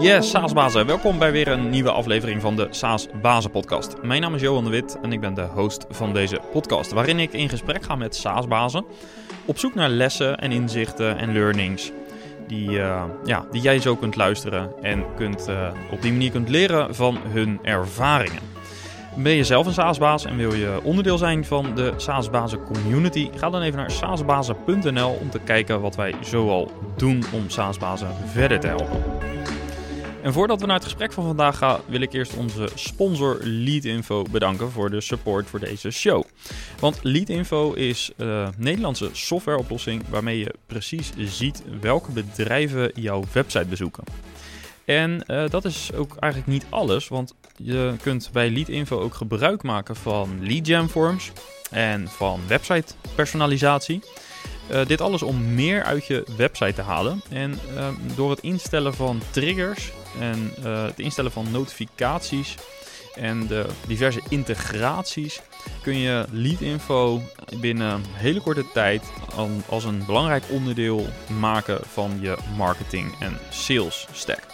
Yes, Saasbazen. Welkom bij weer een nieuwe aflevering van de Saasbazen podcast. Mijn naam is Johan de Wit en ik ben de host van deze podcast, waarin ik in gesprek ga met Saasbazen op zoek naar lessen en inzichten en learnings die jij zo kunt luisteren en op die manier kunt leren van hun ervaringen. Ben je zelf een Saasbaas en wil je onderdeel zijn van de Saasbazen community? Ga dan even naar saasbazen.nl om te kijken wat wij zoal doen om Saasbazen verder te helpen. En voordat we naar het gesprek van vandaag gaan, wil ik eerst onze sponsor Leadinfo bedanken voor de support voor deze show. Want Leadinfo is een Nederlandse softwareoplossing waarmee je precies ziet welke bedrijven jouw website bezoeken. En dat is ook eigenlijk niet alles, want je kunt bij Leadinfo ook gebruik maken van leadjam forms en van website personalisatie. Dit alles om meer uit je website te halen. En door het instellen van triggers en het instellen van notificaties en de diverse integraties kun je Leadinfo binnen hele korte tijd als een belangrijk onderdeel maken van je marketing en sales stack.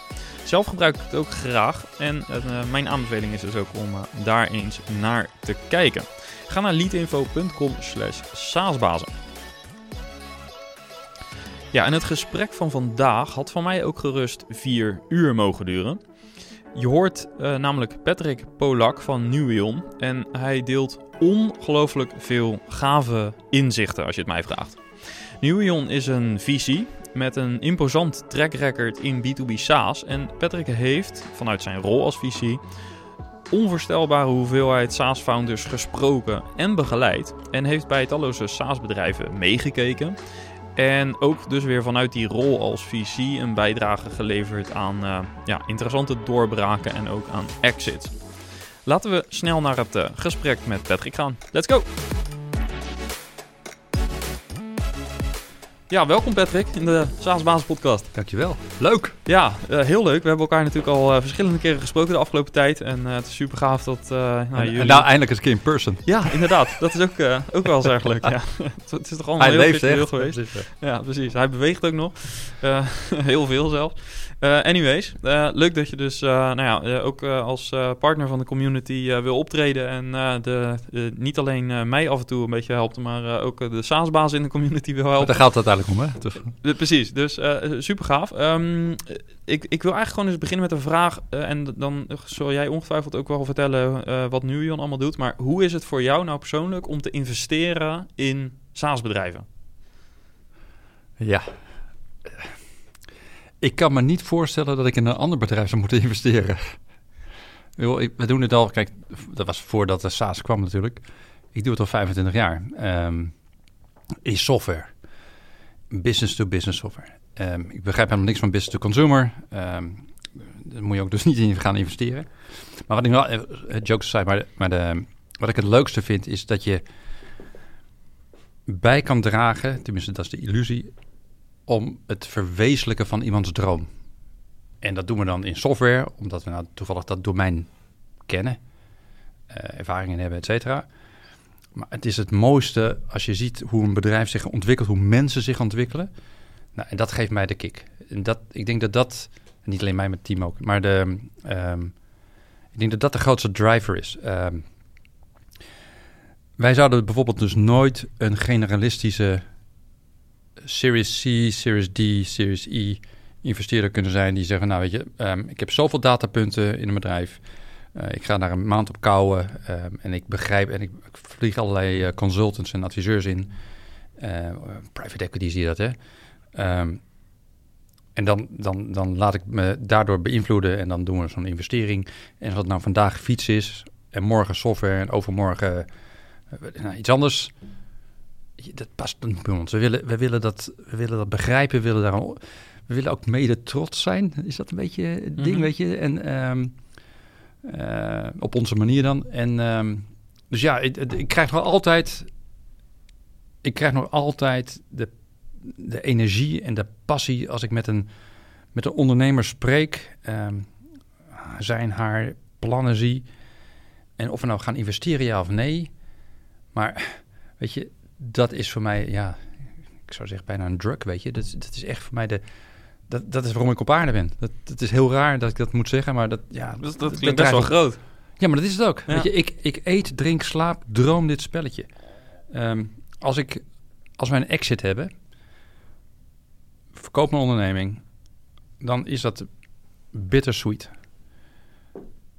Zelf gebruik ik het ook graag en mijn aanbeveling is dus ook om daar eens naar te kijken. Ga naar leadinfo.com/saasbazen. Ja, en het gesprek van vandaag had van mij ook gerust 4 uur mogen duren. Je hoort namelijk Patrick Polak van Newion en hij deelt ongelooflijk veel gave inzichten als je het mij vraagt. Newion is een VC met een imposant track record in B2B SaaS en Patrick heeft vanuit zijn rol als VC onvoorstelbare hoeveelheid SaaS-founders gesproken en begeleid en heeft bij talloze SaaS-bedrijven meegekeken. En ook dus weer vanuit die rol als VC een bijdrage geleverd aan interessante doorbraken en ook aan exits. Laten we snel naar het gesprek met Patrick gaan. Let's go! Ja, welkom Patrick in de SaaS-bazen podcast. Dankjewel. Leuk! Ja, heel leuk. We hebben elkaar natuurlijk al verschillende keren gesproken de afgelopen tijd. En het is super gaaf dat jullie... En nou eindelijk eens een keer in person. Ja, inderdaad. Dat is ook wel erg leuk. Ja. Het is toch allemaal heel virtueel geweest. Precies, ja, precies. Hij beweegt ook nog. Heel veel zelfs. Anyways, leuk dat je dus ook als partner van de community wil optreden. En niet alleen mij af en toe een beetje helpt, maar ook de SaaS-bazen in de community wil helpen. Daar gaat dat eigenlijk om, hè? Precies, dus super gaaf. Ik wil eigenlijk gewoon eens beginnen met een vraag. En dan zul jij ongetwijfeld ook wel vertellen wat Newion allemaal doet. Maar hoe is het voor jou nou persoonlijk om te investeren in SaaS-bedrijven? Ja... Ik kan me niet voorstellen dat ik in een ander bedrijf zou moeten investeren. We doen het al, kijk, dat was voordat de SaaS kwam natuurlijk. Ik doe het al 25 jaar. Is software. Business-to-business software. Ik begrijp helemaal niks van business-to-consumer. Daar moet je ook dus niet in gaan investeren. Maar wat ik wel, jokes aside, wat ik het leukste vind is dat je bij kan dragen, tenminste dat is de illusie, om het verwezenlijken van iemands droom. En dat doen we dan in software, omdat we nou toevallig dat domein kennen, ervaringen hebben, et cetera. Maar het is het mooiste als je ziet hoe een bedrijf zich ontwikkelt, hoe mensen zich ontwikkelen. Nou, en dat geeft mij de kick. En ik denk dat, niet alleen mij, maar het team ook, maar ik denk dat dat de grootste driver is. Wij zouden bijvoorbeeld dus nooit een generalistische Series C, Series D, Series E investeerder kunnen zijn die zeggen, nou weet je, ik heb zoveel datapunten in een bedrijf. Ik ga daar een maand op kouwen en ik begrijp en ik vlieg allerlei consultants en adviseurs in. Private equity zie je dat, hè. En dan laat ik me daardoor beïnvloeden en dan doen we zo'n investering. En wat nou vandaag fiets is en morgen software en overmorgen iets anders... Dat past niet bij ons. We willen dat begrijpen. We willen ook mede trots zijn. Is dat een beetje het ding, weet je? En op onze manier dan. En dus ja, ik krijg nog altijd... Ik krijg nog altijd de energie en de passie als ik met een ondernemer spreek. Zijn haar plannen zie. En of we nou gaan investeren, ja of nee. Maar weet je... Dat is voor mij, ja, ik zou zeggen bijna een drug, weet je. Dat is echt voor mij Dat is waarom ik op aarde ben. Dat is heel raar dat ik dat moet zeggen, maar dat klinkt best wel groot. Ja, maar dat is het ook. Ja. Weet je, ik eet, drink, slaap, droom dit spelletje. Als wij een exit hebben, verkoop een onderneming, dan is dat bittersweet.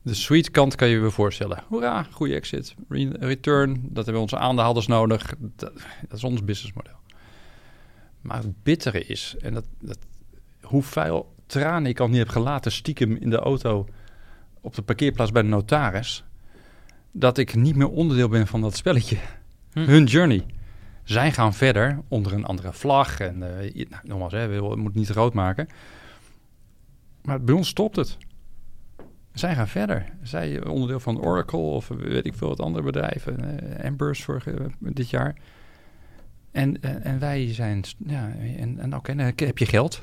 De sweet kant kan je weer voorstellen. Hoera, goede exit, return, dat hebben onze aandeelhouders nodig. Dat is ons businessmodel. Maar het bittere is, en hoeveel tranen ik al niet heb gelaten stiekem in de auto op de parkeerplaats bij de notaris, dat ik niet meer onderdeel ben van dat spelletje. Hun journey. Zij gaan verder onder een andere vlag. En nogmaals, we moeten niet rood maken. Maar bij ons stopt het. Zij gaan verder. Zij onderdeel van Oracle of weet ik veel wat andere bedrijven. Ambers dit jaar. En wij zijn... Ja, en dan heb je geld.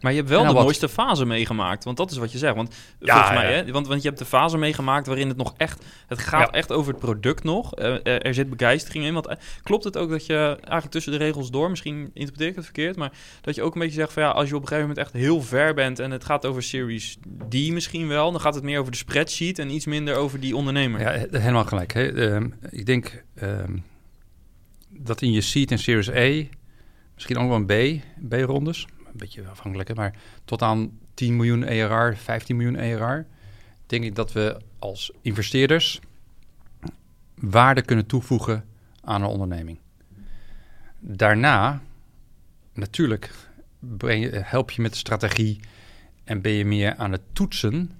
Maar je hebt wel de mooiste fase meegemaakt. Want dat is wat je zegt. Want volgens mij, hè, want je hebt de fase meegemaakt waarin het nog echt... Het gaat echt over het product nog. Er zit begeistering in. Want klopt het ook dat je eigenlijk tussen de regels door... Misschien interpreteer ik het verkeerd. Maar dat je ook een beetje zegt van... Als je op een gegeven moment echt heel ver bent... En het gaat over Series D misschien wel. Dan gaat het meer over de spreadsheet. En iets minder over die ondernemer. Ja, helemaal gelijk. Hè? Ik denk... dat in je seed en Series A, misschien ook wel een B-rondes, een beetje afhankelijk, maar tot aan 10 miljoen ERR, 15 miljoen ERR, denk ik dat we als investeerders waarde kunnen toevoegen aan een onderneming. Daarna, natuurlijk, help je met de strategie en ben je meer aan het toetsen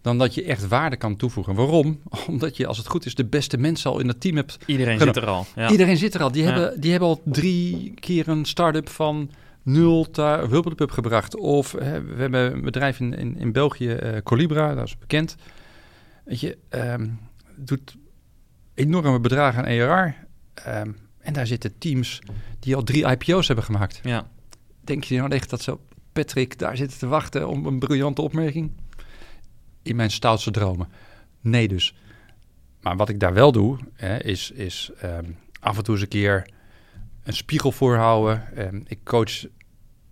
dan dat je echt waarde kan toevoegen. Waarom? Omdat je, als het goed is, de beste mensen al in dat team hebt. Iedereen zit er al. Ja. Iedereen zit er al. Die hebben al 3 keer een start-up van 0 naar huppelpup gebracht. Of we hebben een bedrijf in België, Collibra, dat is bekend. Weet je, doet enorme bedragen aan ERR. En daar zitten teams die al 3 IPO's hebben gemaakt. Ja. Denk je nou echt dat ze Patrick daar zitten te wachten om een briljante opmerking? In mijn stoutste dromen. Nee dus. Maar wat ik daar wel doe, is af en toe eens een keer een spiegel voorhouden. Ik coach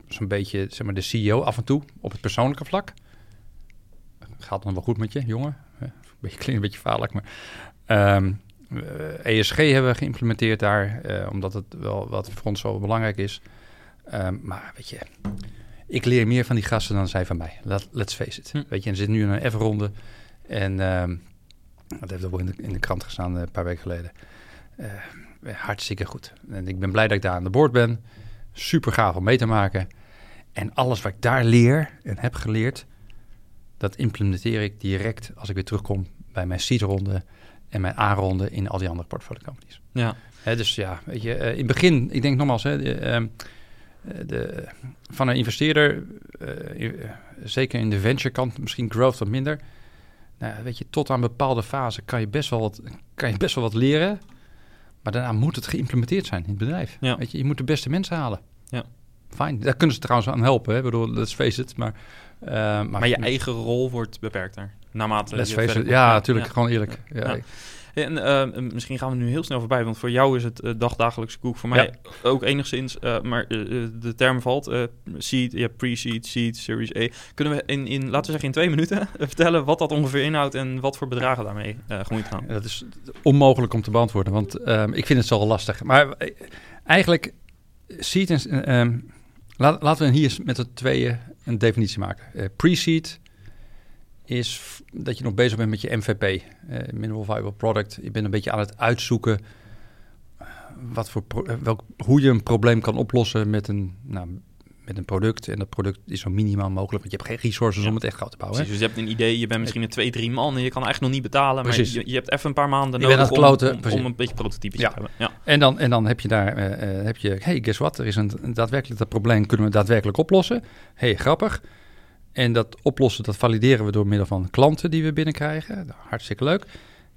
zo'n beetje, zeg maar, de CEO af en toe op het persoonlijke vlak. Gaat dan wel goed met je, jongen? Klinkt een beetje vaarlijk, maar... ESG hebben we geïmplementeerd daar, omdat het wel wat voor ons zo belangrijk is. Maar weet je... Ik leer meer van die gasten dan zij van mij. Let's face it. Weet je, en zit nu in een F-ronde. En dat heeft ook in de krant gestaan een paar weken geleden. Hartstikke goed. En ik ben blij dat ik daar aan de boord ben. Super gaaf om mee te maken. En alles wat ik daar leer en heb geleerd... dat implementeer ik direct als ik weer terugkom bij mijn seed-ronde... en mijn A-ronde in al die andere portfolio companies. Ja. Dus ja, weet je, in het begin... Ik denk nogmaals... van een investeerder, zeker in de venture kant, misschien growth wat minder. Nou, weet je, tot aan een bepaalde fase kan je best wel wat leren. Maar daarna moet het geïmplementeerd zijn in het bedrijf. Ja. Weet je, je moet de beste mensen halen. Ja. Fijn, daar kunnen ze trouwens aan helpen. Ik bedoel, let's face it. Maar je eigen rol wordt beperkter. Naarmate let's face it. Ja, natuurlijk, gewoon eerlijk. Ja. En misschien gaan we nu heel snel voorbij, want voor jou is het dagdagelijkse koek. Voor mij ook enigszins, maar de term valt. Seed, pre-seed, seed, Series A. Kunnen we laten we zeggen in 2 minuten vertellen wat dat ongeveer inhoudt en wat voor bedragen daarmee gemoeid gaan? Dat is onmogelijk om te beantwoorden, want ik vind het zo lastig. Maar eigenlijk, seed en... laten we hier met de tweeën een definitie maken. Pre-seed... is dat je nog bezig bent met je MVP, Minimal Viable Product. Je bent een beetje aan het uitzoeken hoe je een probleem kan oplossen met een product. En dat product is zo minimaal mogelijk, want je hebt geen resources om het echt groot te bouwen. Precies, dus je hebt een idee, je bent misschien 2-3 man en je kan eigenlijk nog niet betalen. Precies. Maar je hebt even een paar maanden nodig om een beetje prototypes te hebben. Ja. En dan heb je daar, hey, guess what, er is dat probleem kunnen we daadwerkelijk oplossen. Hey, grappig. En dat oplossen, dat valideren we door middel van klanten die we binnenkrijgen. Nou, hartstikke leuk.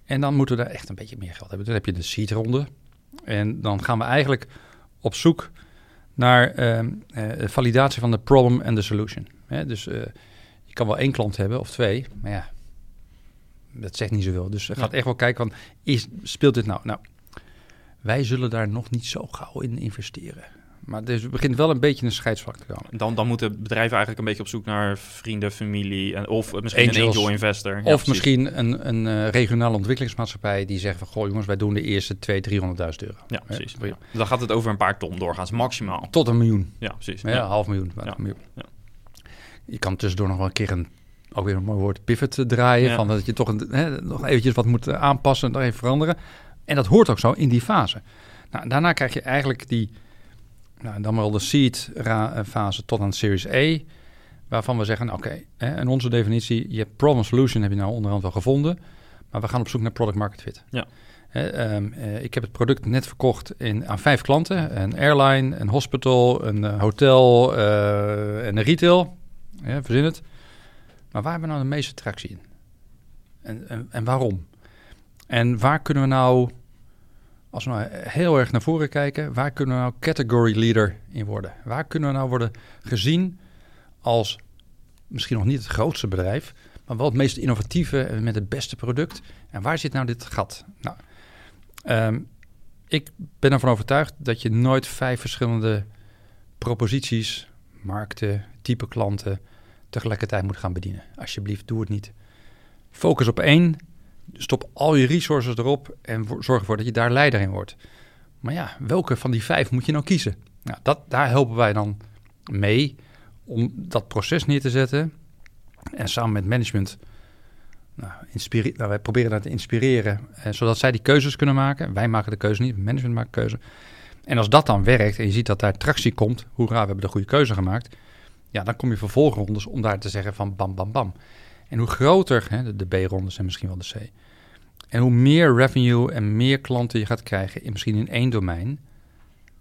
En dan moeten we daar echt een beetje meer geld hebben. Dan heb je de seed-ronde. En dan gaan we eigenlijk op zoek naar validatie van de problem en de solution. Dus je kan wel 1 klant hebben of 2. Maar ja, dat zegt niet zoveel. Dus gaat echt wel kijken, van, speelt dit nou? Nou, wij zullen daar nog niet zo gauw in investeren. maar dus er begint wel een beetje een scheidsvlak te komen. Dan moeten bedrijven eigenlijk een beetje op zoek naar vrienden, familie... of misschien een angel investor. Ja, of misschien een regionale ontwikkelingsmaatschappij die zegt van... goh jongens, wij doen de eerste 200.000-300.000 euro. Ja, precies. Ja. Dan gaat het over een paar ton doorgaans, maximaal. Tot €1 miljoen. Ja, precies. Ja, ja. €500.000. Ja. €1 miljoen. Ja. Je kan tussendoor nog wel een keer een... ook weer een mooi woord, pivot draaien... Ja. Van dat je toch nog eventjes wat moet aanpassen... en nog even veranderen. En dat hoort ook zo in die fase. Nou, daarna krijg je eigenlijk die... nou, dan wel de seed-fase tot aan Series A... waarvan we zeggen, oké, in onze definitie... je problem-solution heb je nou onderhand wel gevonden... maar we gaan op zoek naar product-market fit. Ja. Ik heb het product net verkocht aan 5 klanten. Een airline, een hospital, een hotel en een retail. Ja, verzin het. Maar waar hebben we nou de meeste tractie in? En waarom? En waar kunnen we nou... als we nou heel erg naar voren kijken... waar kunnen we nou category leader in worden? Waar kunnen we nou worden gezien als... misschien nog niet het grootste bedrijf... maar wel het meest innovatieve en met het beste product? En waar zit nou dit gat? Nou, ik ben ervan overtuigd... dat je nooit 5 verschillende proposities... markten, type klanten... tegelijkertijd moet gaan bedienen. Alsjeblieft, doe het niet. Focus op 1... Stop al je resources erop en zorg ervoor dat je daar leider in wordt. Maar ja, welke van die 5 moet je nou kiezen? Nou, daar helpen wij dan mee om dat proces neer te zetten. En samen met management, wij proberen dat te inspireren... zodat zij die keuzes kunnen maken. Wij maken de keuze niet, management maakt de keuze. En als dat dan werkt en je ziet dat daar tractie komt... hoera, we hebben de goede keuze gemaakt... ja, dan kom je vervolgrondes om daar te zeggen van bam, bam, bam... En hoe groter, de B-rondes en misschien wel de C... en hoe meer revenue en meer klanten je gaat krijgen... misschien in 1 domein...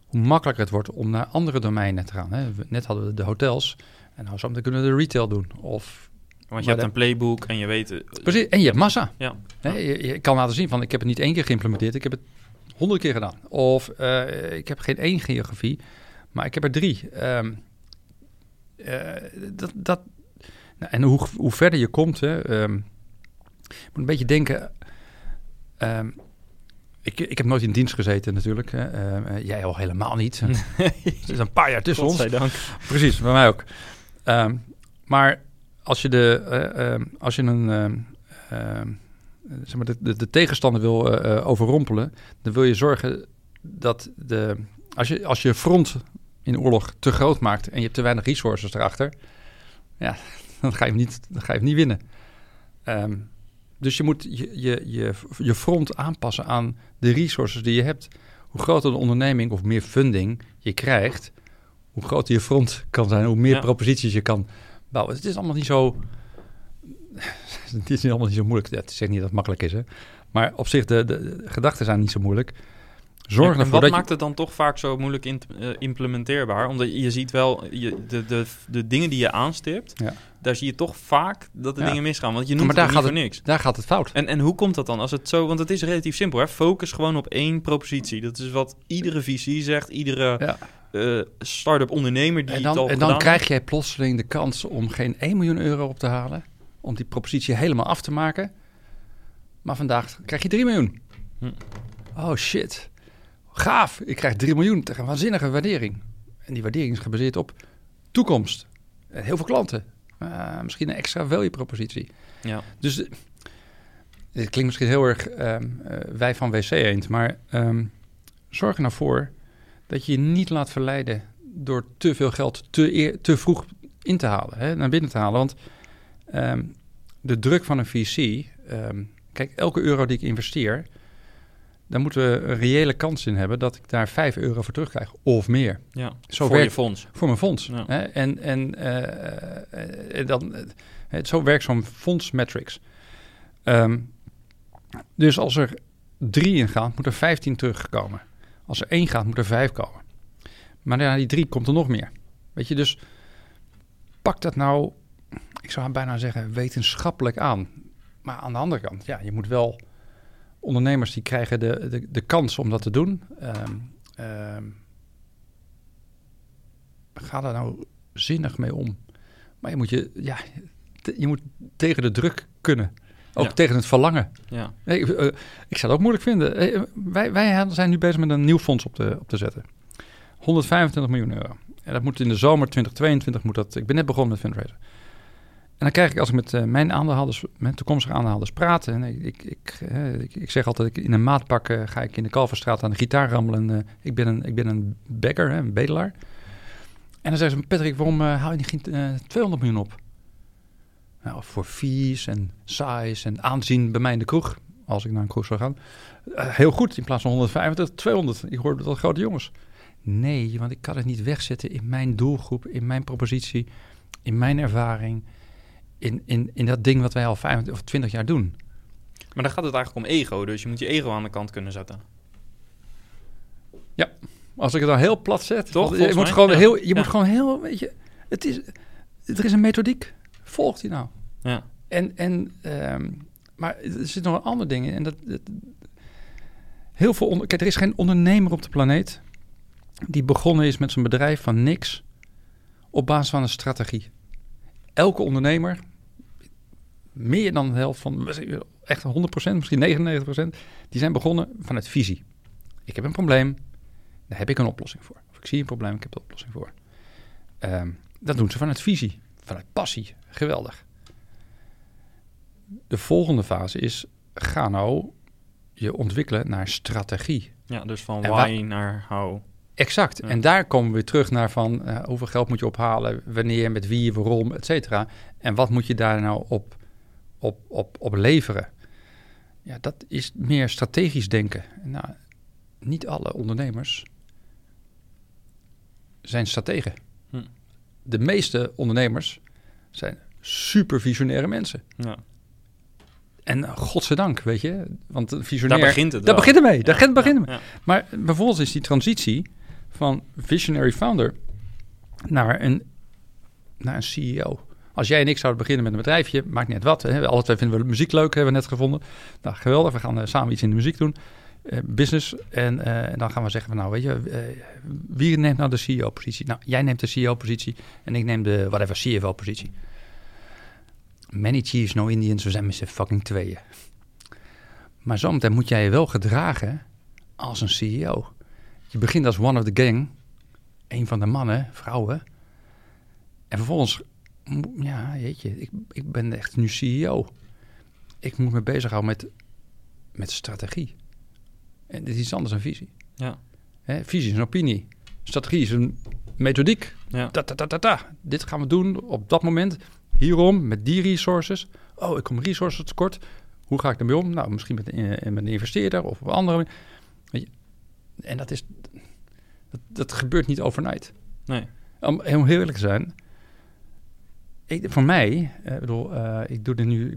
hoe makkelijker het wordt om naar andere domeinen te gaan. Hè. Net hadden we de hotels... en nou zometeen kunnen we de retail doen. Of, want je hebt een playbook en je weet... Precies, en je hebt massa. Ja. Hè, je kan laten zien van ik heb het niet 1 keer geïmplementeerd... ik heb het 100 keer gedaan. Of ik heb geen 1 geografie, maar ik heb er 3. En hoe verder je komt, moet een beetje denken... Ik heb nooit in dienst gezeten natuurlijk. Jij al helemaal niet. Het is een paar jaar tussen ons. Dank. Precies, bij mij ook. Maar als je de tegenstander wil overrompelen... dan wil je zorgen dat als je front in de oorlog te groot maakt... en je hebt te weinig resources erachter... ja. Dan ga je hem niet winnen. Dus je moet je front aanpassen aan de resources die je hebt. Hoe groter de onderneming of meer funding je krijgt... hoe groter je front kan zijn, hoe meer proposities je kan bouwen. Het is allemaal niet zo... het is allemaal niet zo moeilijk. Ja, ik zeg niet dat het makkelijk is, hè. Maar op zich, de gedachten zijn niet zo moeilijk... Zorg ervoor dat maakt het dan toch vaak zo moeilijk implementeerbaar? Omdat je ziet wel de dingen die je aanstipt... Ja. Daar zie je toch vaak dat de dingen misgaan. Want je noemt het niet voor niks. Daar gaat het fout. En hoe komt dat dan? Als het zo, want het is relatief simpel. Hè? Focus gewoon op 1 propositie. Dat is wat iedere VC zegt. Iedere start-up ondernemer die het al gedaan. En dan krijg jij plotseling de kans om geen €1 miljoen op te halen. Om die propositie helemaal af te maken. Maar vandaag krijg je €3 miljoen. Oh shit. Gaaf, ik krijg €3 miljoen tegen een waanzinnige waardering. En die waardering is gebaseerd op toekomst. Heel veel klanten. Misschien een extra value propositie. Ja. Dus dit klinkt misschien heel erg wij van WC Eend. Maar zorg er nou voor dat je je niet laat verleiden... door te veel geld te vroeg in te halen. Hè, naar binnen te halen. Want de druk van een VC... kijk, elke euro die ik investeer... dan moeten we een reële kans in hebben... dat ik daar €5 voor terugkrijg of meer. Ja, zo voor je fonds. Voor mijn fonds. Ja. Hè? Zo werkt zo'n fondsmetrics. Dus als er 3 in gaan, moet er 15 terugkomen. Als er 1 gaat, moet er 5 komen. Maar na die 3 komt er nog meer. Weet je, dus pak dat nou... ik zou bijna zeggen wetenschappelijk aan. Maar aan de andere kant, ja, je moet wel... ondernemers die krijgen de kans om dat te doen. Ga daar nou zinnig mee om. Maar je moet je moet tegen de druk kunnen. Ook tegen het verlangen. Ja. Hey, ik zou het ook moeilijk vinden. Hey, wij zijn nu bezig met een nieuw fonds op te zetten. €125 miljoen. En dat moet in de zomer 2022, ik ben net begonnen met fundraiser. En dan krijg ik, als ik met mijn toekomstige aandeelhouders praat... en ik zeg altijd, in een maatpak ga ik in de Kalverstraat aan de gitaar rammelen. Ik ben een beggar, een bedelaar. En dan zeggen ze, Patrick, waarom haal je niet €200 miljoen op? Nou, voor fees en size en aanzien bij mij in de kroeg. Als ik naar een kroeg zou gaan. Heel goed, in plaats van 150, 200. Ik hoorde dat grote jongens. Nee, want ik kan het niet wegzetten in mijn doelgroep, in mijn propositie, in mijn ervaring... In dat ding wat wij al 25 of 20 jaar doen. Maar dan gaat het eigenlijk om ego. Dus je moet je ego aan de kant kunnen zetten. Ja, als ik het dan heel plat zet. Toch? Je moet gewoon heel, weet je... Er is een methodiek. Volgt die nou? Ja. Maar er zit nog een ander ding in. En kijk, er is geen ondernemer op de planeet... die begonnen is met zijn bedrijf van niks... op basis van een strategie. Elke ondernemer, meer dan de helft van, echt 100%, misschien 99%, die zijn begonnen vanuit visie. Ik heb een probleem, daar heb ik een oplossing voor. Of ik zie een probleem, ik heb de oplossing voor. Dat doen ze vanuit visie, vanuit passie. Geweldig. De volgende fase is, ga nou je ontwikkelen naar strategie. Ja, dus van why naar how. Exact. Ja. En daar komen we weer terug naar van... hoeveel geld moet je ophalen, wanneer, met wie, waarom, et cetera. En wat moet je daar nou op leveren? Ja, dat is meer strategisch denken. Nou, niet alle ondernemers zijn strategen. Hm. De meeste ondernemers zijn supervisionaire mensen. Ja. En godzijdank, weet je. Want een visionair... Daar begint het mee. Ja. Maar bijvoorbeeld is die transitie... van visionary founder naar een CEO. Als jij en ik zouden beginnen met een bedrijfje, maakt niet uit wat. Hè? Alle twee vinden we muziek leuk, hebben we net gevonden. Nou, geweldig, we gaan samen iets in de muziek doen. Business. En dan gaan we zeggen van, nou, weet je, wie neemt nou de CEO-positie? Nou, jij neemt de CEO-positie en ik neem de whatever CFO-positie. Many chiefs, no Indians, we zijn met z'n fucking tweeën. Maar zometeen moet jij je wel gedragen als een CEO. Je begint als one of the gang, een van de mannen, vrouwen. En vervolgens, ja, jeetje, ik ben echt nu CEO. Ik moet me bezighouden met strategie. En dit is iets anders dan visie. Ja. Hè, visie is een opinie. Strategie is een methodiek. Ja. Dit gaan we doen op dat moment. Hierom, met die resources. Oh, ik kom resources tekort. Hoe ga ik ermee om? Nou, misschien met een investeerder of op een andere manier. Weet je, en dat gebeurt niet overnight. Nee. Om heel eerlijk te zijn, ik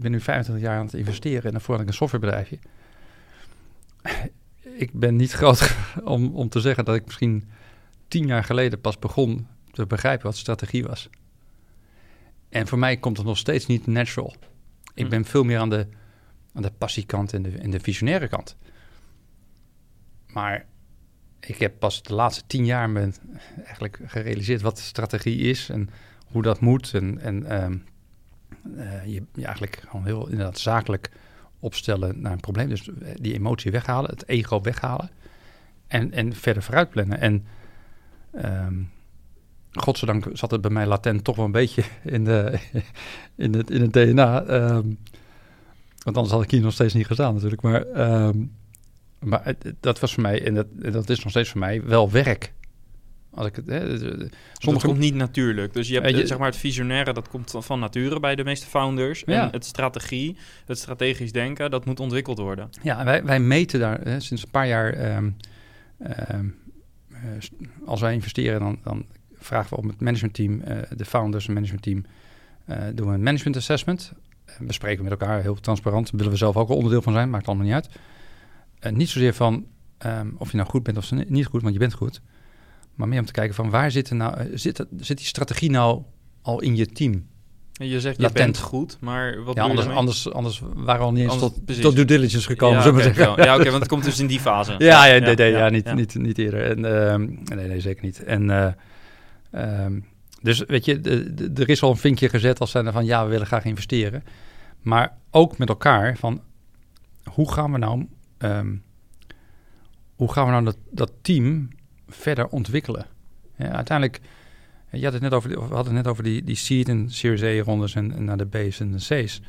ben nu 25 jaar aan het investeren en daarvoor had ik een softwarebedrijfje. Ik ben niet groot om te zeggen dat ik misschien 10 jaar geleden pas begon te begrijpen wat strategie was. En voor mij komt het nog steeds niet natural. Ik ben veel meer aan de passiekant en de visionaire kant. Maar ik heb pas de laatste 10 jaar eigenlijk gerealiseerd wat strategie is en hoe dat moet. En je eigenlijk gewoon heel inderdaad zakelijk opstellen naar een probleem. Dus die emotie weghalen, het ego weghalen en verder vooruit plannen. En... godzijdank zat het bij mij latent toch wel een beetje in het DNA. Want anders had ik hier nog steeds niet gestaan natuurlijk. Maar dat was voor mij, en dat is nog steeds voor mij, wel werk. Soms komt niet natuurlijk. Dus je hebt zeg maar het visionaire, dat komt van nature bij de meeste founders. Ja. En het strategisch denken, dat moet ontwikkeld worden. Ja, wij meten daar sinds een paar jaar... als wij investeren, dan vragen we op het managementteam, de founders en managementteam, doen we een management assessment. Bespreken we met elkaar, heel transparant. Willen we zelf ook een onderdeel van zijn, maakt allemaal niet uit. Niet zozeer van of je nou goed bent of niet goed, want je bent goed. Maar meer om te kijken van waar zit die strategie nou al in je team? Je zegt, je bent goed, maar wat doe je ermee? Anders waren we al niet eens tot due diligence gekomen, zeggen. Ja, oké, want het komt dus in die fase. Niet eerder. Nee, zeker niet. Dus weet je, er is al een vinkje gezet als zijnde van ja, we willen graag investeren. Maar ook met elkaar van hoe gaan we nou dat team verder ontwikkelen? Uiteindelijk, je had het net over, die seed en Series A rondes en naar de B's en de C's.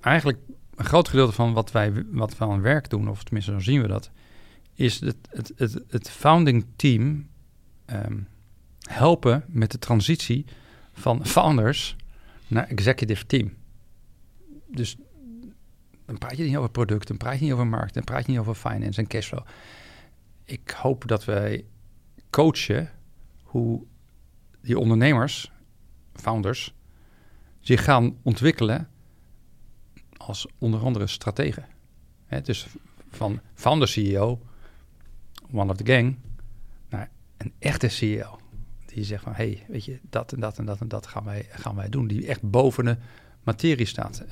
Eigenlijk een groot gedeelte van wat we aan werk doen, of tenminste zo zien we dat, is het founding team helpen met de transitie van founders naar executive team. Dus dan praat je niet over product, dan praat je niet over markt, dan praat je niet over finance en cashflow. Ik hoop dat wij coachen hoe die ondernemers, founders, zich gaan ontwikkelen als onder andere strategen. Hè, dus van founder CEO, one of the gang, naar een echte CEO. Die zegt van, hey, weet je, dat en dat en dat en dat gaan wij doen. Die echt boven de materie staat.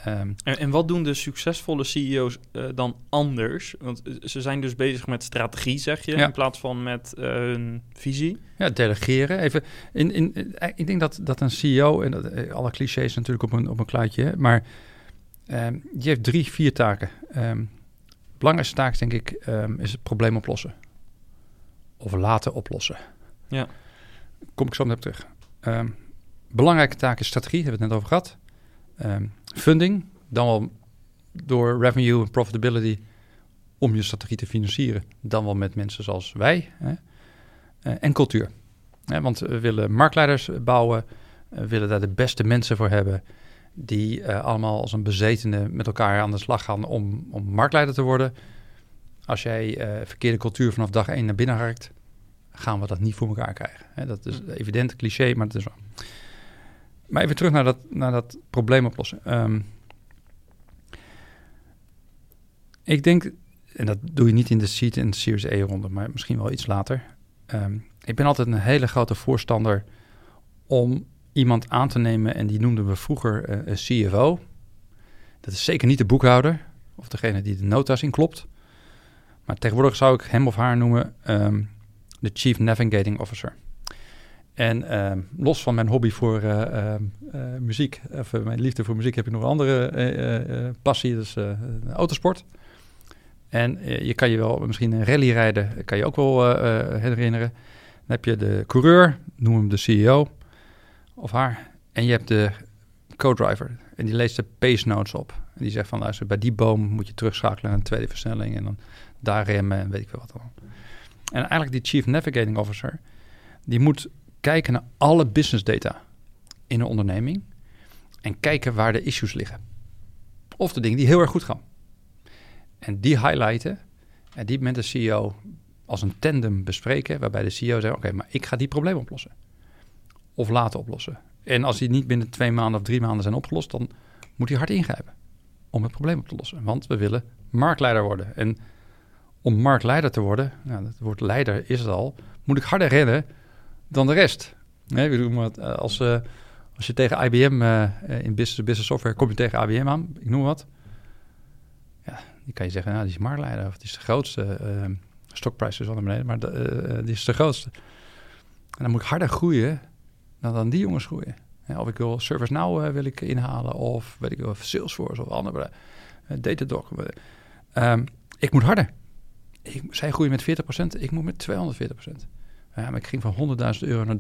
En wat doen de succesvolle CEO's dan anders? Want ze zijn dus bezig met strategie, zeg je, ja, in plaats van met hun visie. Ja, delegeren. Even. Ik denk dat een CEO, en dat, alle clichés natuurlijk op een kluitje, maar je heeft 3-4 taken. Belangrijkste taak, denk ik, is het probleem oplossen. Of laten oplossen. Ja. Kom ik zo meteen terug. Belangrijke taak is strategie, daar hebben we het net over gehad. Funding, dan wel door revenue en profitability om je strategie te financieren. Dan wel met mensen zoals wij. Hè. En cultuur. Want we willen marktleiders bouwen. We willen daar de beste mensen voor hebben. Die allemaal als een bezetene met elkaar aan de slag gaan om marktleider te worden. Als jij verkeerde cultuur vanaf dag 1 naar binnen harkt, gaan we dat niet voor elkaar krijgen. Hè? Dat is evident, cliché, maar het is wel. Maar even terug naar dat probleem oplossen. Ik denk, en dat doe je niet in de seed en Series A ronde, maar misschien wel iets later. Ik ben altijd een hele grote voorstander om iemand aan te nemen, en die noemden we vroeger een CFO. Dat is zeker niet de boekhouder of degene die de nota's inklopt. Maar tegenwoordig zou ik hem of haar noemen de Chief Navigating Officer. En los van mijn hobby voor muziek, of mijn liefde voor muziek, heb ik nog een andere passie, dus autosport. En je kan je wel misschien een rally rijden, kan je ook wel herinneren. Dan heb je de coureur, noem hem de CEO of haar, en je hebt de co-driver. En die leest de pace notes op. En die zegt van, luister, bij die boom moet je terugschakelen naar een tweede versnelling, en dan daar remmen en weet ik veel wat dan. En eigenlijk die Chief Navigating Officer, die moet kijken naar alle business data in een onderneming en kijken waar de issues liggen. Of de dingen die heel erg goed gaan. En die highlighten en die met de CEO als een tandem bespreken, waarbij de CEO zegt, oké, maar ik ga die probleem oplossen. Of laten oplossen. En als die niet binnen 2 maanden of 3 maanden zijn opgelost, dan moet hij hard ingrijpen om het probleem op te lossen. Want we willen marktleider worden. En om marktleider te worden, nou, het woord leider is het al, moet ik harder rennen dan de rest. Nee, we doen wat, als je tegen IBM in business software kom je tegen IBM aan, ik noem wat. Ja, die kan je zeggen, nou, die is marktleider, of die is de grootste. Stockprijs is wel naar beneden, maar die is de grootste. En dan moet ik harder groeien dan die jongens groeien. Ja, of ik wil ServiceNow wil ik inhalen, of weet ik wel, Salesforce of andere Datadog. Ik moet harder. Zij groeien met 40%, ik moet met 240%. Ja, maar ik ging van €100.000 naar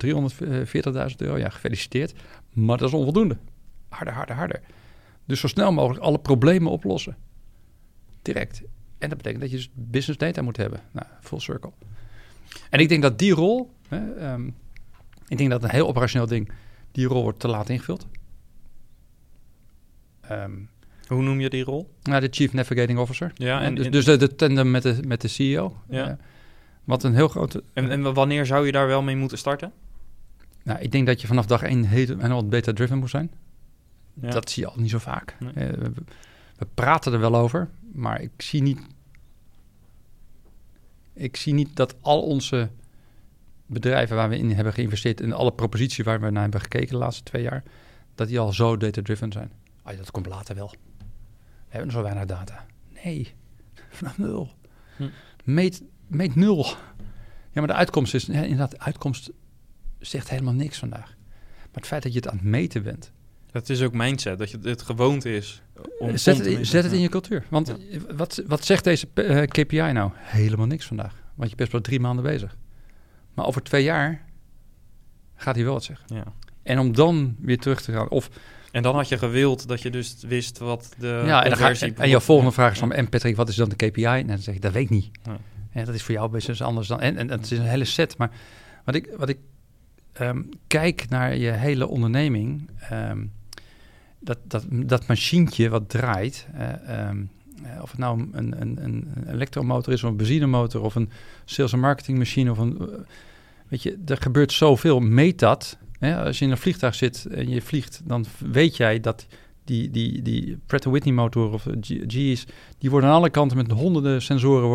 €340.000. Ja, gefeliciteerd. Maar dat is onvoldoende. Harder, harder, harder. Dus zo snel mogelijk alle problemen oplossen. Direct. En dat betekent dat je dus business data moet hebben. Nou, full circle. En ik denk dat die rol, ik denk dat een heel operationeel ding, die rol wordt te laat ingevuld. Hoe noem je die rol? Nou, de Chief Navigating Officer. Ja, dus de tandem met de CEO. Ja. Wat een heel grote. En wanneer zou je daar wel mee moeten starten? Nou, ik denk dat je vanaf dag 1 helemaal data-driven moet zijn. Ja. Dat zie je al niet zo vaak. Nee. We praten er wel over, maar ik zie niet dat al onze bedrijven waar we in hebben geïnvesteerd en alle proposities waar we naar hebben gekeken de laatste 2 jaar, dat die al zo data-driven zijn. Dat komt later wel. We hebben zo weinig data. Nee, vanaf 0. Meet 0. Ja, maar de uitkomst is, inderdaad, de uitkomst zegt helemaal niks vandaag. Maar het feit dat je het aan het meten bent. Dat is ook mindset, dat je het gewoonte is. Zet het in je cultuur. Want wat zegt deze KPI nou? Helemaal niks vandaag. Want je bent pas 3 maanden bezig. Maar over 2 jaar gaat hij wel wat zeggen. Ja. En om dan weer terug te gaan. Of, en dan had je gewild dat je dus wist wat de en jouw volgende vraag is van... En Patrick, wat is dan de KPI? Nou, dan zeg ik, dat weet ik niet. Ja. En dat is voor jou best anders dan... En het is een hele set. Maar wat ik kijk naar je hele onderneming... Dat machientje wat draait... of het nou een elektromotor is of een benzinemotor... of een sales- en marketingmachine of een... weet je, er gebeurt zoveel. Meet dat. Hè? Als je in een vliegtuig zit en je vliegt... dan weet jij dat die Pratt & Whitney motor of G's... die worden aan alle kanten met honderden sensoren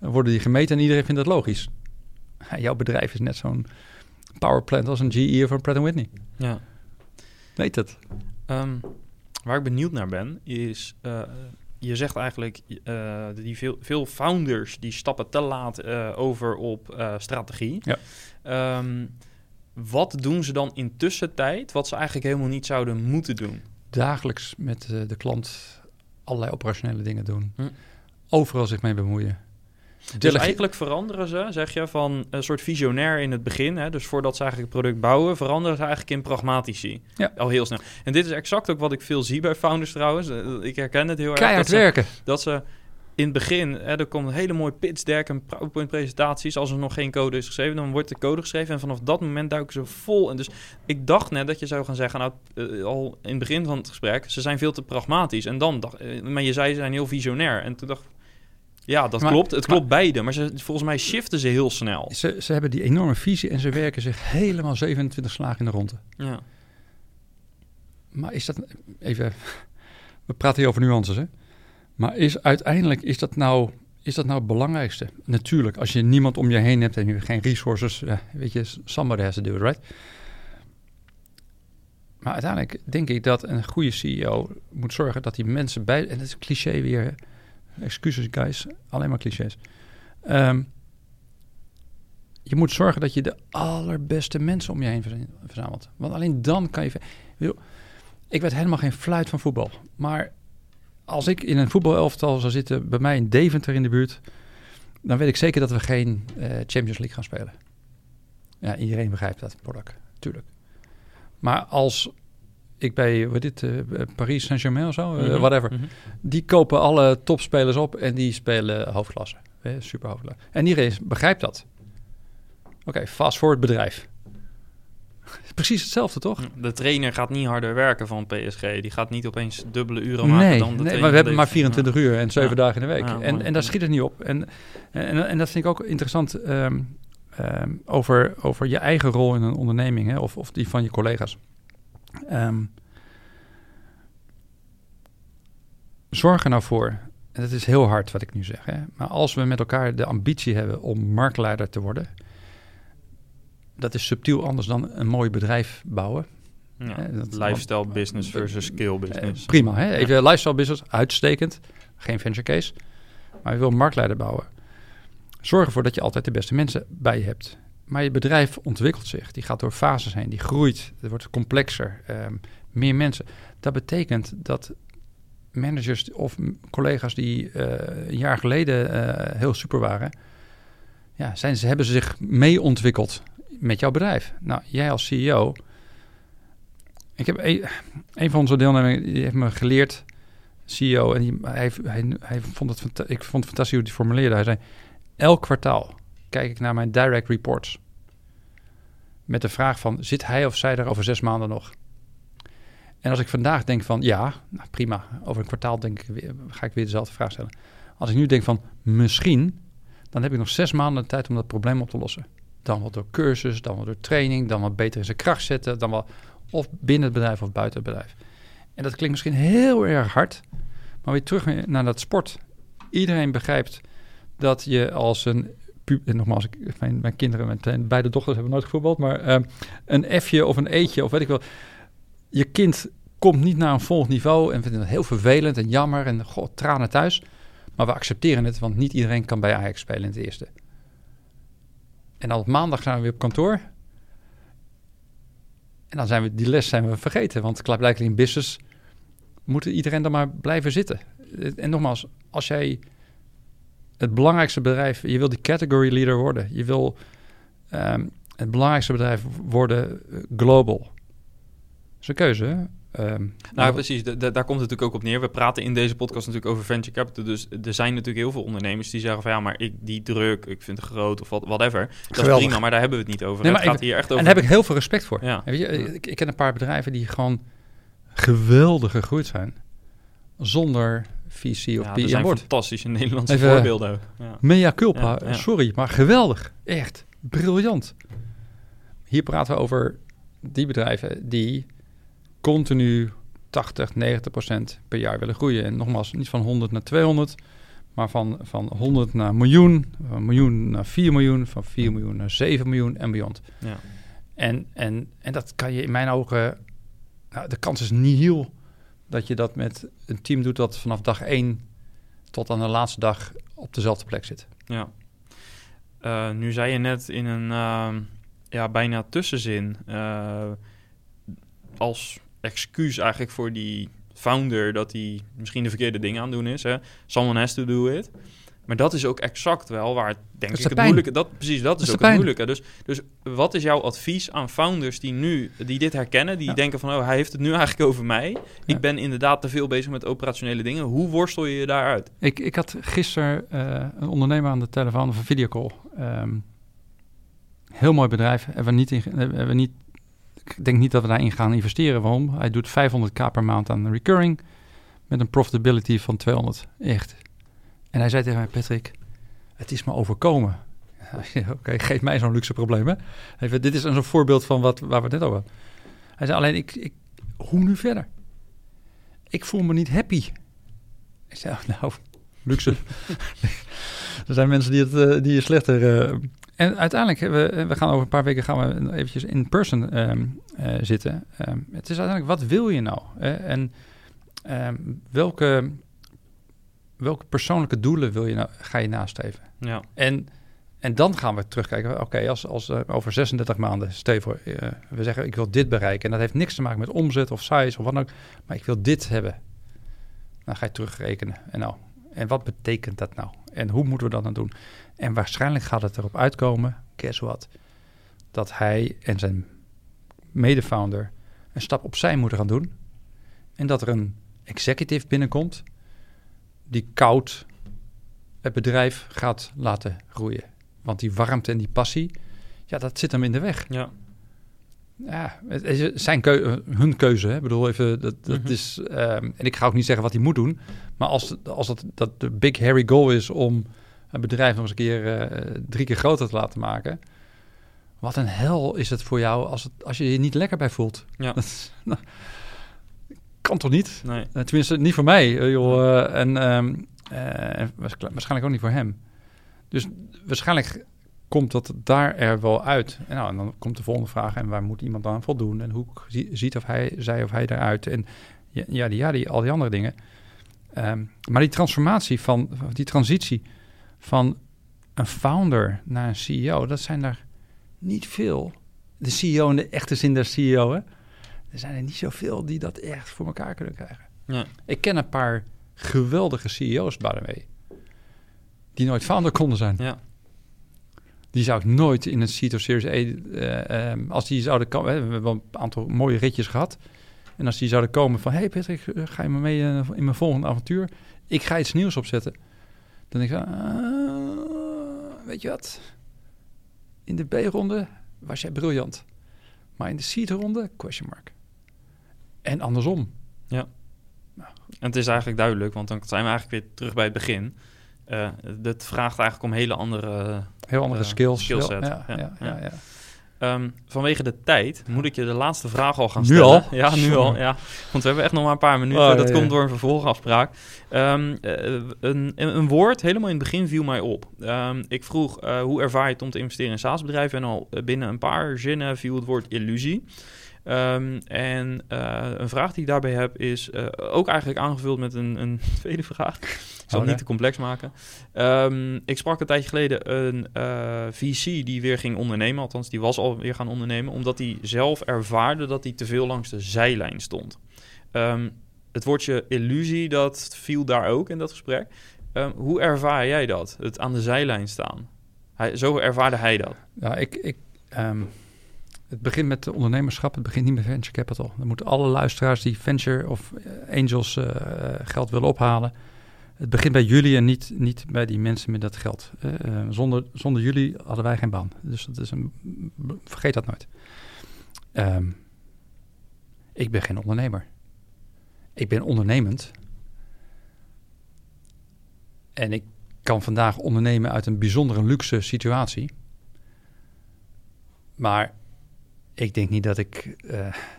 worden die gemeten... en iedereen vindt dat logisch. Ja, jouw bedrijf is net zo'n powerplant als een GE of een Pratt & Whitney. Ja. Weet het. Waar ik benieuwd naar ben, is... je zegt eigenlijk, die veel founders die stappen te laat over op strategie. Ja. Wat doen ze dan in tussentijd wat ze eigenlijk helemaal niet zouden moeten doen? Dagelijks met de klant allerlei operationele dingen doen. Overal zich mee bemoeien. Dus eigenlijk veranderen ze, zeg je, van een soort visionair in het begin. Hè, dus voordat ze eigenlijk het product bouwen, veranderen ze eigenlijk in pragmatici. Ja. Al heel snel. En dit is exact ook wat ik veel zie bij founders trouwens. Ik herken het heel erg. Keihard werken. Dat ze in het begin, hè, er komt een hele mooie pitch deck en PowerPoint presentaties. Als er nog geen code is geschreven, dan wordt de code geschreven. En vanaf dat moment duiken ze vol. En dus ik dacht net dat je zou gaan zeggen, nou, al in het begin van het gesprek, ze zijn veel te pragmatisch. En dan maar je zei, ze zijn heel visionair. En toen dacht ik, ja, dat klopt. Het klopt beide. Maar volgens mij shiften ze heel snel. Ze hebben die enorme visie en ze werken zich helemaal 27 slagen in de ronde. Ja. Maar is dat... Even... We praten hier over nuances, hè? Maar is dat nou het belangrijkste? Natuurlijk, als je niemand om je heen hebt en je geen resources... weet je, somebody has to do it, right? Maar uiteindelijk denk ik dat een goede CEO moet zorgen dat die mensen bij... En dat is een cliché weer, hè? Excuses, guys. Alleen maar clichés. Je moet zorgen dat je de allerbeste mensen om je heen verzamelt. Want alleen dan kan je... Ik weet helemaal geen fluit van voetbal. Maar als ik in een voetbalelftal zou zitten... bij mij in Deventer in de buurt... dan weet ik zeker dat we geen Champions League gaan spelen. Ja, iedereen begrijpt dat, Polak. Tuurlijk. Maar als... ik bij Paris Saint-Germain of zo, whatever. Mm-hmm. Die kopen alle topspelers op en die spelen hoofdklasse. Super hoofdklasse. En iedereen begrijpt dat. Oké, fast forward bedrijf. Precies hetzelfde, toch? De trainer gaat niet harder werken van PSG. Die gaat niet opeens dubbele uren maken dan de trainer. Maar we hebben maar 24 uur en 7 dagen in de week. Ja, en daar schiet het niet op. En dat vind ik ook interessant over je eigen rol in een onderneming. Hè, of die van je collega's. Zorg er nou voor, en dat is heel hard wat ik nu zeg, hè, maar als we met elkaar de ambitie hebben om marktleider te worden, dat is subtiel anders dan een mooi bedrijf bouwen. Ja, hè, lifestyle business versus skill business. Prima, hè? Even lifestyle business, uitstekend, geen venture case, maar je wil marktleider bouwen. Zorg ervoor dat je altijd de beste mensen bij je hebt. Maar je bedrijf ontwikkelt zich. Die gaat door fases heen. Die groeit. Het wordt complexer. Meer mensen. Dat betekent dat managers of collega's die een jaar geleden heel super waren... Ja, hebben ze zich mee ontwikkeld met jouw bedrijf. Nou, jij als CEO... Ik heb een van onze deelnemers, die heeft me geleerd... CEO, en hij vond het fantastisch hoe hij formuleerde. Hij zei, elk kwartaal... kijk ik naar mijn direct reports. Met de vraag van, zit hij of zij er over 6 maanden nog? En als ik vandaag denk van, ja, nou prima. Over een kwartaal ga ik weer dezelfde vraag stellen. Als ik nu denk van, misschien... dan heb ik nog 6 maanden de tijd om dat probleem op te lossen. Dan wel door cursus, dan wel door training... dan wel beter in zijn kracht zetten... dan wel of binnen het bedrijf of buiten het bedrijf. En dat klinkt misschien heel erg hard... maar weer terug naar dat sport. Iedereen begrijpt dat je als een... en nogmaals, mijn kinderen, mijn beide dochters hebben nooit gevoetbald, maar een F'je of een E'tje of weet ik wel. Je kind komt niet naar een volgend niveau en vindt het heel vervelend en jammer en god, tranen thuis. Maar we accepteren het, want niet iedereen kan bij Ajax spelen in het eerste. En dan op maandag zijn we weer op kantoor. En dan zijn we die les vergeten, want blijkbaar in business moet iedereen dan maar blijven zitten. En nogmaals, als jij... het belangrijkste bedrijf, je wil die category leader worden. Je wil Het belangrijkste bedrijf worden global. Dat is een keuze. Nou, precies. Daar komt het natuurlijk ook op neer. We praten in deze podcast natuurlijk over venture capital. Dus er zijn natuurlijk heel veel ondernemers die zeggen van... ja, maar die druk, ik vind het groot of whatever. Dat Geweldig. Is prima, maar daar hebben we het niet over. Nee, het gaat hier echt over. En daar heb ik heel veel respect voor. Ja. Weet je, ik ken een paar bedrijven die gewoon geweldig gegroeid zijn. Zonder VC of PE. Ja, zijn fantastische Nederlandse voorbeelden ook. Ja. Mea culpa, sorry, maar geweldig. Echt, briljant. Hier praten we over die bedrijven die... continu 80-90% per jaar willen groeien. En nogmaals, niet van 100 naar 200, maar van 100 naar miljoen, van miljoen naar 4 miljoen, van 4 miljoen naar 7 miljoen en beyond. Ja. En dat kan je in mijn ogen... Nou, de kans is nihil dat je dat met een team doet dat vanaf dag 1 tot aan de laatste dag op dezelfde plek zit. Ja. Nu zei je net in een bijna tussenzin... als excuus eigenlijk voor die founder... dat hij misschien de verkeerde dingen aan het doen is. Hè? Someone has to do it. Maar dat is ook exact wel waar, denk ik, het moeilijke... Dat is ook het moeilijke. Dus wat is jouw advies aan founders die dit herkennen... die denken van, hij heeft het nu eigenlijk over mij. Ik ben inderdaad te veel bezig met operationele dingen. Hoe worstel je je daaruit? Ik had gisteren een ondernemer aan de telefoon of een videocall. Heel mooi bedrijf. Ik denk niet dat we daarin gaan investeren. Waarom? Hij doet 500k per maand aan recurring met een profitability van 200. Echt. En hij zei tegen mij, Patrick, het is me overkomen. Oké, geef mij zo'n luxe probleem, hè? Even, dit is een voorbeeld van waar we het net over hadden. Hij zei alleen, hoe nu verder? Ik voel me niet happy. Ik zei, luxe. Er zijn mensen die het slechter... En uiteindelijk, we gaan over een paar weken eventjes in person zitten. Het is uiteindelijk, wat wil je nou? En welke persoonlijke doelen wil je nou, ga je nastreven? Ja. En dan gaan we terugkijken. Oké, als over 36 maanden, we zeggen ik wil dit bereiken. En dat heeft niks te maken met omzet of size of wat dan ook. Maar ik wil dit hebben. Dan ga je terugrekenen. En wat betekent dat nou? En hoe moeten we dat dan doen? En waarschijnlijk gaat het erop uitkomen, guess what, dat hij en zijn mede-founder een stap opzij moeten gaan doen. En dat er een executive binnenkomt die koud het bedrijf gaat laten groeien. Want die warmte en die passie, dat zit hem in de weg. Ja. Ja, het is hun keuze. Hè? Ik bedoel, even, dat mm-hmm. is... en ik ga ook niet zeggen wat hij moet doen. Maar als dat de big hairy goal is om een bedrijf nog eens een keer 3 keer groter te laten maken. Wat een hel is het voor jou als je je niet lekker bij voelt. Ja. Dat kan toch niet? Nee. Tenminste, niet voor mij. Joh. En waarschijnlijk ook niet voor hem. Dus waarschijnlijk... komt dat daar er wel uit? En dan komt de volgende vraag, en waar moet iemand aan voldoen? En hoe ziet of zij of hij daaruit? En al die andere dingen. Maar die transformatie die transitie van een founder naar een CEO, dat zijn er niet veel. De CEO in de echte zin der CEO, hè? Er zijn er niet zoveel die dat echt voor elkaar kunnen krijgen. Nee. Ik ken een paar geweldige CEO's daarmee, die nooit founder konden zijn. Ja. Die zou ik nooit in een seat of Series A... als die zouden komen... We hebben een aantal mooie ritjes gehad. En als die zouden komen van... hey Patrick, ga je me mee in mijn volgende avontuur? Ik ga iets nieuws opzetten. Dan denk ik... weet je wat? In de B-ronde was jij briljant. Maar in de seed-ronde... ? En andersom. Ja. Nou, en het is eigenlijk duidelijk... want dan zijn we eigenlijk weer terug bij het begin... dat vraagt eigenlijk om heel andere skillset. Ja. Vanwege de tijd moet ik je de laatste vraag al gaan stellen. Nu al. Want we hebben echt nog maar een paar minuten. Dat komt door een vervolgafspraak. Een woord helemaal in het begin viel mij op. Ik vroeg hoe ervaar je het om te investeren in SaaS-bedrijven? En al binnen een paar zinnen viel het woord illusie. Een vraag die ik daarbij heb is ook eigenlijk aangevuld met een tweede vraag. Ik zal het niet te complex maken. Ik sprak een tijdje geleden een VC die weer ging ondernemen. Althans, die was alweer gaan ondernemen. Omdat hij zelf ervaarde dat hij te veel langs de zijlijn stond. Het woordje illusie, dat viel daar ook in dat gesprek. Hoe ervaar jij dat? Het aan de zijlijn staan. Zo ervaarde hij dat. Ja, ik Het begint met ondernemerschap, het begint niet met venture capital. Dan moeten alle luisteraars die venture of angels geld willen ophalen. Het begint bij jullie en niet bij die mensen met dat geld. Zonder jullie hadden wij geen baan. Dus dat is vergeet dat nooit. Ik ben geen ondernemer. Ik ben ondernemend. En ik kan vandaag ondernemen uit een bijzondere luxe situatie. Maar ik denk niet dat ik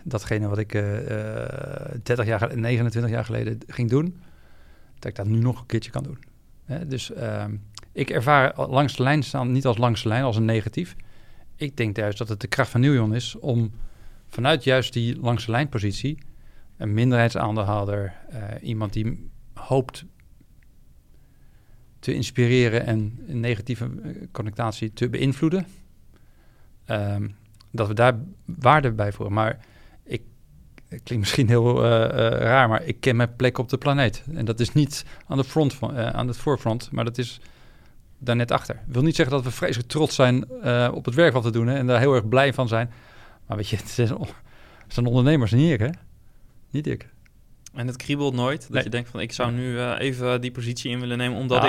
datgene wat ik 29 jaar geleden ging doen, dat ik dat nu nog een keertje kan doen. Hè? Dus ik ervaar langs de lijn staan niet als langs de lijn, als een negatief. Ik denk juist dat het de kracht van Newion is om vanuit juist die langs de lijn positie, een minderheidsaandeelhouder, iemand die hoopt te inspireren en een negatieve connotatie te beïnvloeden, dat we daar waarde bij voeren. Maar het klinkt misschien heel raar, maar ik ken mijn plek op de planeet. En dat is niet aan de front aan het voorfront, maar dat is daar net achter. Ik wil niet zeggen dat we vreselijk trots zijn op het werk wat we doen, hè, en daar heel erg blij van zijn. Maar weet je, het zijn ondernemers, niet ik, hè? Niet ik. En het kriebelt nooit? Dat je denkt van, ik zou nu even die positie in willen nemen, omdat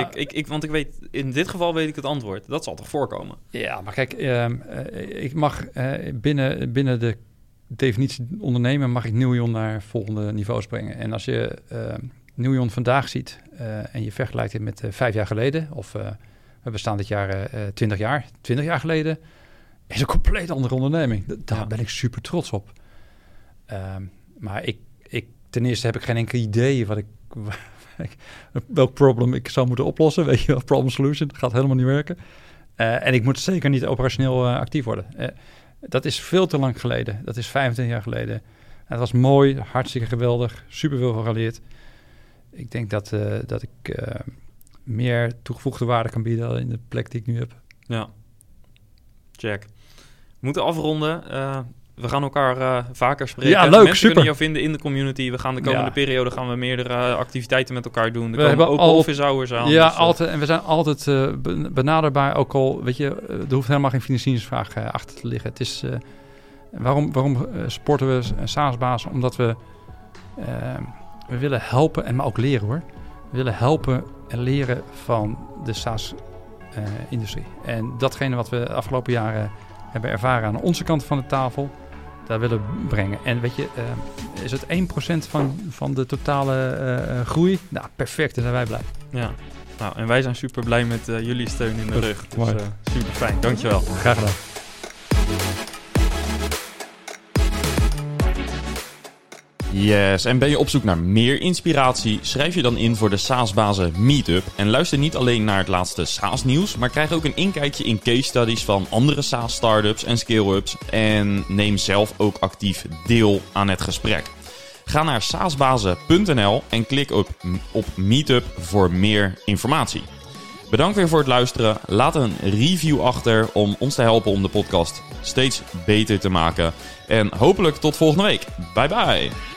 want ik weet, in dit geval weet ik het antwoord. Dat zal toch voorkomen? Ja, maar kijk, ik mag binnen de definitie ondernemen, mag ik Newion naar volgende niveaus brengen. En als je Newion vandaag ziet en je vergelijkt het met 5 jaar geleden, of we bestaan dit jaar 20 jaar. 20 jaar geleden is een compleet andere onderneming. Daar ben ik super trots op. Maar ten eerste heb ik geen enkel idee welk probleem ik zou moeten oplossen. Weet je wel, problem solution, dat gaat helemaal niet werken. En ik moet zeker niet operationeel actief worden. Dat is veel te lang geleden. Dat is 25 jaar geleden. Het was mooi, hartstikke geweldig. Superveel van geleerd. Ik denk dat ik meer toegevoegde waarde kan bieden in de plek die ik nu heb. Ja, check. We moeten afronden. We gaan elkaar vaker spreken. Ja, leuk, mensen super. Kunnen jou vinden in de community. We gaan de komende periode meerdere activiteiten met elkaar doen. We hebben ook office hours aan. Ja, dus altijd. En we zijn altijd benaderbaar. Ook al, weet je, er hoeft helemaal geen financieringsvraag achter te liggen. Het is, waarom sporten we Saasbazen? Omdat we willen helpen, maar ook leren hoor. We willen helpen en leren van de SaaS-industrie. En datgene wat we de afgelopen jaren hebben ervaren aan onze kant van de tafel, daar willen we brengen. En weet je, is het 1% van de totale groei? Nou, perfect, daar zijn wij blij. Ja, nou, en wij zijn super blij met jullie steun in de rug. Dus super fijn, dankjewel. Graag gedaan. Yes, en ben je op zoek naar meer inspiratie? Schrijf je dan in voor de Saasbazen Meetup. En luister niet alleen naar het laatste SaaS-nieuws, maar krijg ook een inkijkje in case studies van andere SaaS-startups en scale-ups. En neem zelf ook actief deel aan het gesprek. Ga naar saasbazen.nl en klik op Meetup voor meer informatie. Bedankt weer voor het luisteren. Laat een review achter om ons te helpen om de podcast steeds beter te maken. En hopelijk tot volgende week. Bye bye!